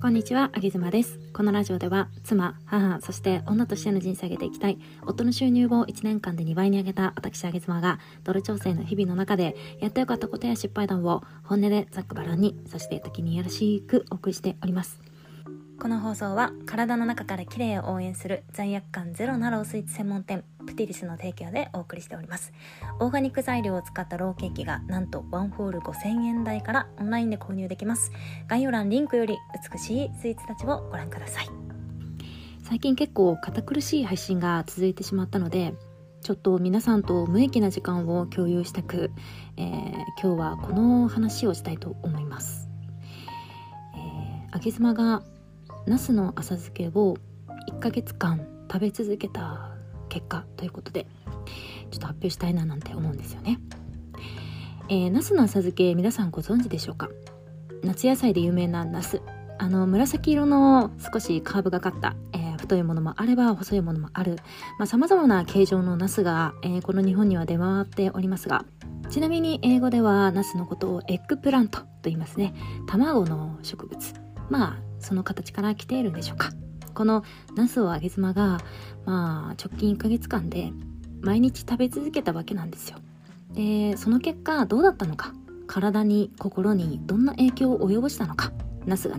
こんにちは、あげずまです。このラジオでは妻、母、そして女としての人生を上げていきたい、夫の収入を1年間で2倍に上げた私、あげずまがドル調整の日々の中でやってよかったことや失敗談を本音でざっくばらんに、そして時によろしくお送りしております。この放送は体の中から綺麗を応援する罪悪感ゼロなロースイーツ専門店プティリスの提供でお送りしております。オーガニック材料を使ったローケーキがなんとワンホール5000円台からオンラインで購入できます。概要欄リンクより美しいスイーツたちをご覧ください。最近結構堅苦しい配信が続いてしまったので、ちょっと皆さんと無益な時間を共有したく、今日はこの話をしたいと思います。あげずまがナスの浅漬けを1ヶ月間食べ続けた結果ということで、ちょっと発表したいななんて思うんですよね。ナスの浅漬け、皆さんご存知でしょうか？夏野菜で有名なナス、紫色の少しカーブがかった、太いものもあれば細いものもある、様々な形状のナスが、この日本には出回っておりますが、ちなみに英語ではナスのことをエッグプラントと言いますね。卵の植物、その形から来ているんでしょうか。このナスをあげずまが、直近1ヶ月間で毎日食べ続けたわけなんですよ。で、その結果どうだったのか、体に心にどんな影響を及ぼしたのか、ナスが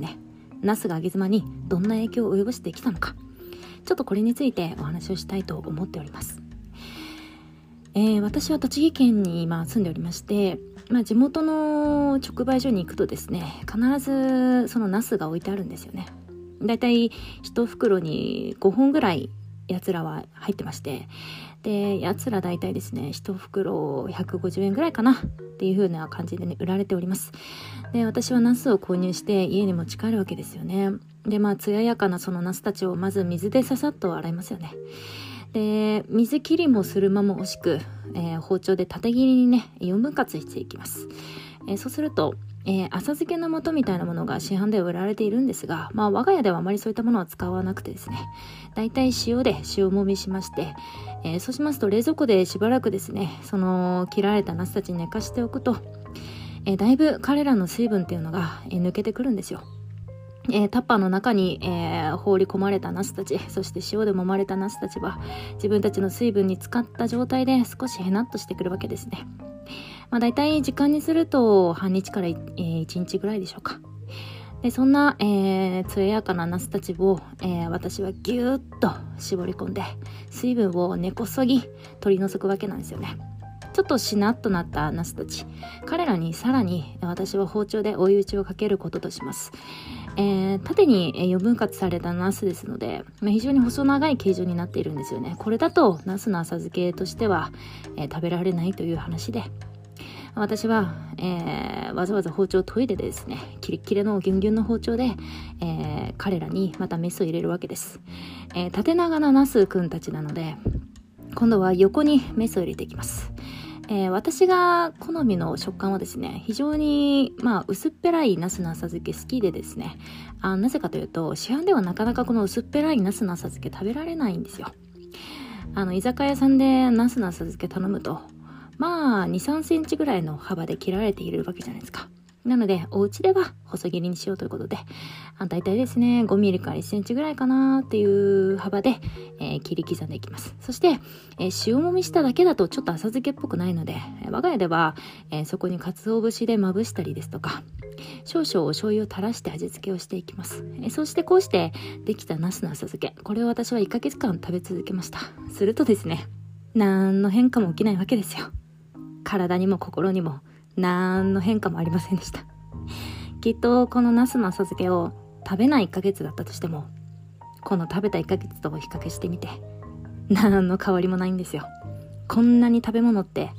あげずまにどんな影響を及ぼしてきたのか、ちょっとこれについてお話をしたいと思っております。私は栃木県に今住んでおりまして、地元の直売所に行くとですね、必ずそのナスが置いてあるんですよね。だいたい1袋に5本ぐらいやつらは入ってまして、で、やつらだいたいですね、1袋150円ぐらいかなっていう風な感じでね、売られております。で、私はナスを購入して家に持ち帰るわけですよね。で、艶やかなそのナスたちをまず水でささっと洗いますよね。で、水切りもする間も惜しく、包丁で縦切りにね、4分割していきます。そうすると、浅漬けの素みたいなものが市販で売られているんですが、我が家ではあまりそういったものは使わなくてですね、だいたい塩で塩もみしまして、そうしますと冷蔵庫でしばらくですね、その切られたナスたちに寝かしておくと、だいぶ彼らの水分っていうのが、抜けてくるんですよ。タッパーの中に、放り込まれたナスたち、そして塩で揉まれたナスたちは自分たちの水分に浸かった状態で少しへなっとしてくるわけですね。だいたい時間にすると半日から1日ぐらいでしょうか。で、そんな、艶やかなナスたちを、私はぎゅーっと絞り込んで水分を根こそぎ取り除くわけなんですよね。ちょっとしなっとなったナスたち、彼らにさらに私は包丁で追い打ちをかけることとします。縦に4分割されたナスですので、非常に細長い形状になっているんですよね。これだとナスの浅漬けとしては、食べられないという話で、私は、わざわざ包丁を研いでですね、キレッキレのギュンギュンの包丁で、彼らにまたメスを入れるわけです。縦長なナスくんたちなので、今度は横にメスを入れていきます。私が好みの食感はですね、非常に、薄っぺらいナスの浅漬け好きでですね、なぜかというと、市販ではなかなかこの薄っぺらいナスの浅漬け食べられないんですよ。居酒屋さんでナスの浅漬け頼むと、2、3センチぐらいの幅で切られているわけじゃないですか。なので、お家では細切りにしようということで、だいたいですね、5ミリから1センチぐらいかなっていう幅で、切り刻んでいきます。そして、塩もみしただけだとちょっと浅漬けっぽくないので、我が家では、そこに鰹節でまぶしたりですとか、少々お醤油を垂らして味付けをしていきます。そしてこうしてできたナスの浅漬け、これを私は1ヶ月間食べ続けました。するとですね、何の変化も起きないわけですよ。体にも心にも何の変化もありませんでした。きっとこのナスの浅漬けを食べない1ヶ月だったとしても、この食べた1ヶ月と比較してみて、何の変わりもないんですよ。こんなに食べ物って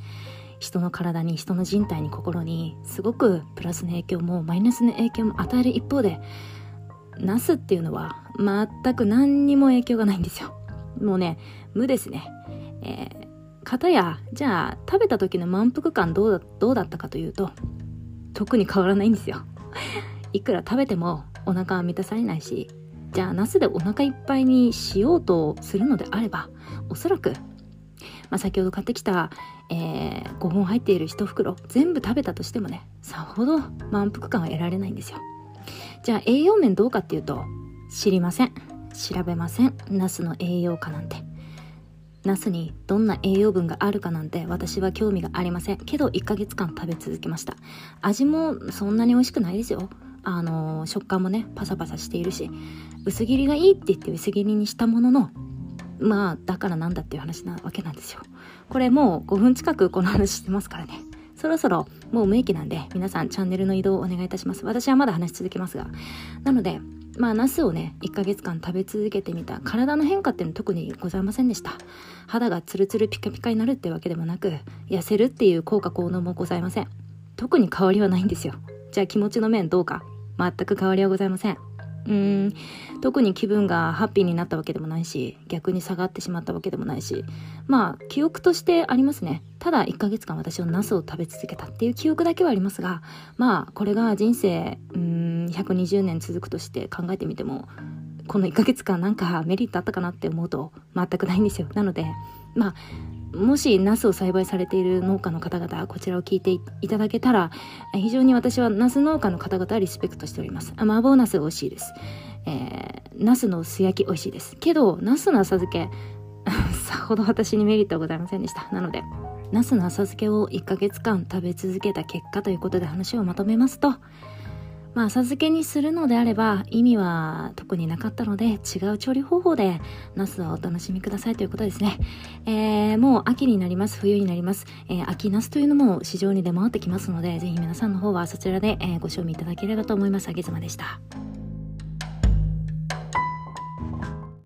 人の体に、人の人体に、心にすごくプラスの影響もマイナスの影響も与える一方で、ナスっていうのは全く何にも影響がないんですよ。もうね、無ですね。方や、じゃあ食べた時の満腹感どうだったかというと、特に変わらないんですよ。いくら食べてもお腹は満たされないし、じゃあナスでお腹いっぱいにしようとするのであれば、おそらく、先ほど買ってきた、5本入っている1袋全部食べたとしてもね、さほど満腹感は得られないんですよ。じゃあ栄養面どうかっていうと知りません、調べません。ナスの栄養価なんて、ナスにどんな栄養分があるかなんて私は興味がありませんけど、1ヶ月間食べ続けました。味もそんなに美味しくないですよ。食感もねパサパサしているし、薄切りがいいって言って薄切りにしたものの、まあだからなんだっていう話なわけなんですよ。これもう5分近くこの話してますからね。そろそろもう無益なんで、皆さんチャンネルの移動をお願いいたします。私はまだ話し続けますが、なのでまあナスをね1ヶ月間食べ続けてみた、体の変化っていうのは特にございませんでした。肌がツルツルピカピカになるってわけでもなく、痩せるっていう効果効能もございません。特に変わりはないんですよ。じゃあ気持ちの面どうか、全く変わりはございません。特に気分がハッピーになったわけでもないし、逆に下がってしまったわけでもないし、まあ記憶としてありますね。ただ1ヶ月間私はナスを食べ続けたっていう記憶だけはありますが、まあこれが人生120年続くとして考えてみても、この1ヶ月間なんかメリットあったかなって思うと全くないんですよ。なのでまあもしナスを栽培されている農家の方々、こちらを聞いていただけたら、非常に私はナス農家の方々リスペクトしております。麻婆ナス美味しいです、ナスの素焼き美味しいですけど、ナスの浅漬けさほど私にメリットはございませんでした。なのでナスの浅漬けを1ヶ月間食べ続けた結果ということで話をまとめますと、まあ、浅漬けにするのであれば意味は特になかったので、違う調理方法でナスはお楽しみくださいということですね。もう秋になります、冬になります、秋ナスというのも市場に出回ってきますので、ぜひ皆さんの方はそちらでご賞味いただければと思います。あげずまでした。